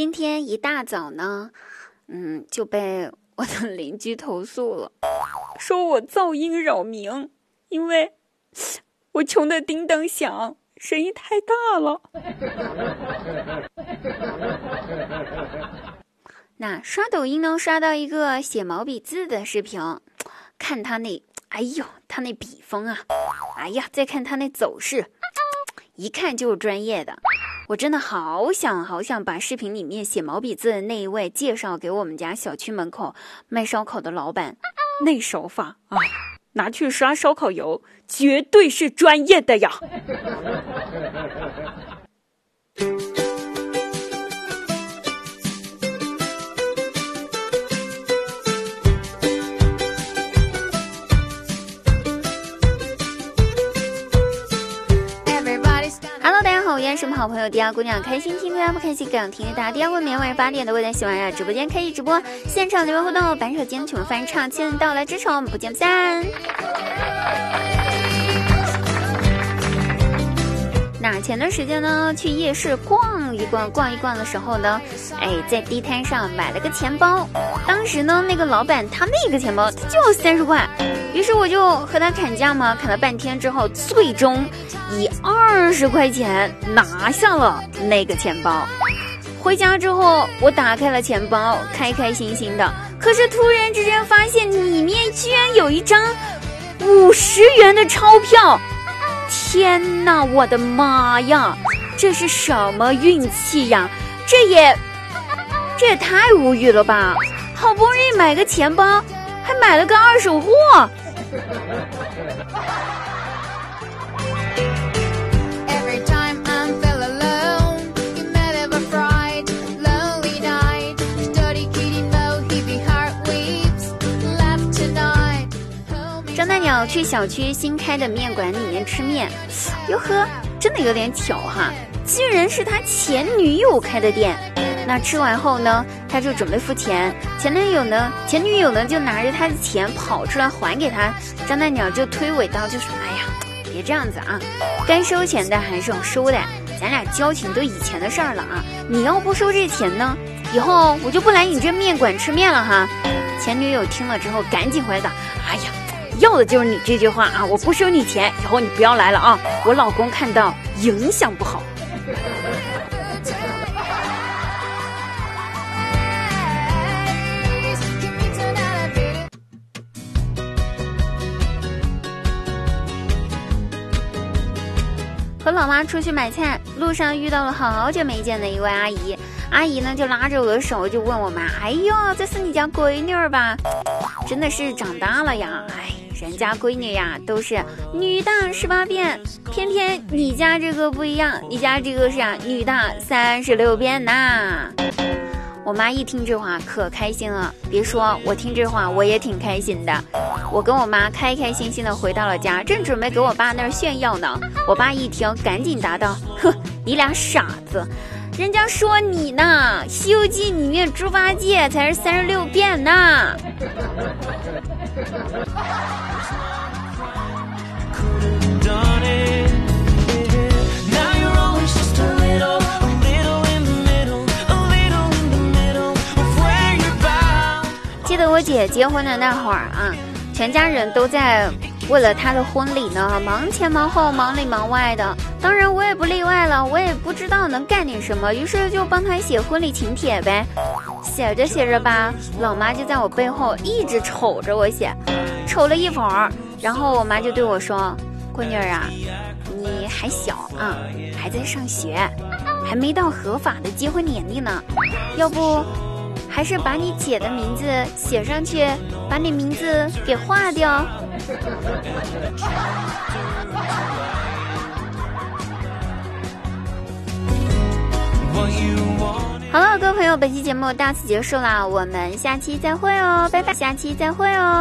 今天一大早呢，就被我的邻居投诉了，说我噪音扰民，因为我穷得叮当响，声音太大了。那刷抖音呢，刷到一个写毛笔字的视频，看他那，哎呦，他那笔锋啊，哎呀，再看他那走势，一看就是专业的。我真的好想把视频里面写毛笔字的那一位介绍给我们家小区门口卖烧烤的老板，那手法啊，拿去刷烧烤油，绝对是专业的呀。什么好朋友第二姑娘，开心听对吧，不开心更听大家。第二姑娘晚上8点的会在喜马拉雅直播间开启直播，现场留言互动，板手间曲目翻唱，亲人到来支持，我们不见不散。那前段时间呢，去夜市逛一逛的时候呢，在地摊上买了个钱包，当时呢那个老板他那个钱包他就30块，于是我就和他砍价嘛，砍了半天之后，最终以20块钱拿下了那个钱包。回家之后我打开了钱包，开心的，可是突然之间发现里面居然有一张50元的钞票。天哪，我的妈呀，这是什么运气呀，这也太无语了吧，好不容易买个钱包还买了个二手货。鸟去小区新开的面馆里面吃面，哟呵，真的有点巧哈，居然是他前女友开的店。那吃完后呢，他就准备付钱，前女友呢就拿着他的钱跑出来还给他。张大鸟就推诿道，就说哎呀，别这样子啊，该收钱的还是要收的，咱俩交情都以前的事儿了啊，你要不收这钱呢，以后我就不来你这面馆吃面了哈。前女友听了之后赶紧回答，哎呀，要的就是你这句话啊！我不收你钱，以后你不要来了啊！我老公看到影响不好。和老妈出去买菜，路上遇到了好久没见的一位阿姨，阿姨呢就拉着我的手就问我妈：“哎呦，这是你家闺女儿吧？真的是长大了呀！哎。”人家闺女呀，都是女大18变，偏偏你家这个不一样，你家这个是啊，女大36变呐。我妈一听这话可开心了，别说我听这话我也挺开心的，我跟我妈开心的回到了家，正准备给我爸那儿炫耀呢，我爸一听赶紧答道，呵，你俩傻子，人家说你呢，西游记里面猪八戒才是36变呢。记得我姐结婚的那会儿啊，全家人都在为了她的婚礼呢忙前忙后忙里忙外的，当然我也不例外了，我也不知道能干点什么，于是就帮她写婚礼请帖呗。写着吧，老妈就在我背后一直瞅着我写，瞅了一会儿，然后我妈就对我说，闺女儿啊，你还小啊，还在上学，还没到合法的结婚年龄呢，要不还是把你姐的名字写上去，把你名字给划掉。好了，各位朋友，本期节目到此结束啦，我们下期再会哦，拜拜，下期再会哦。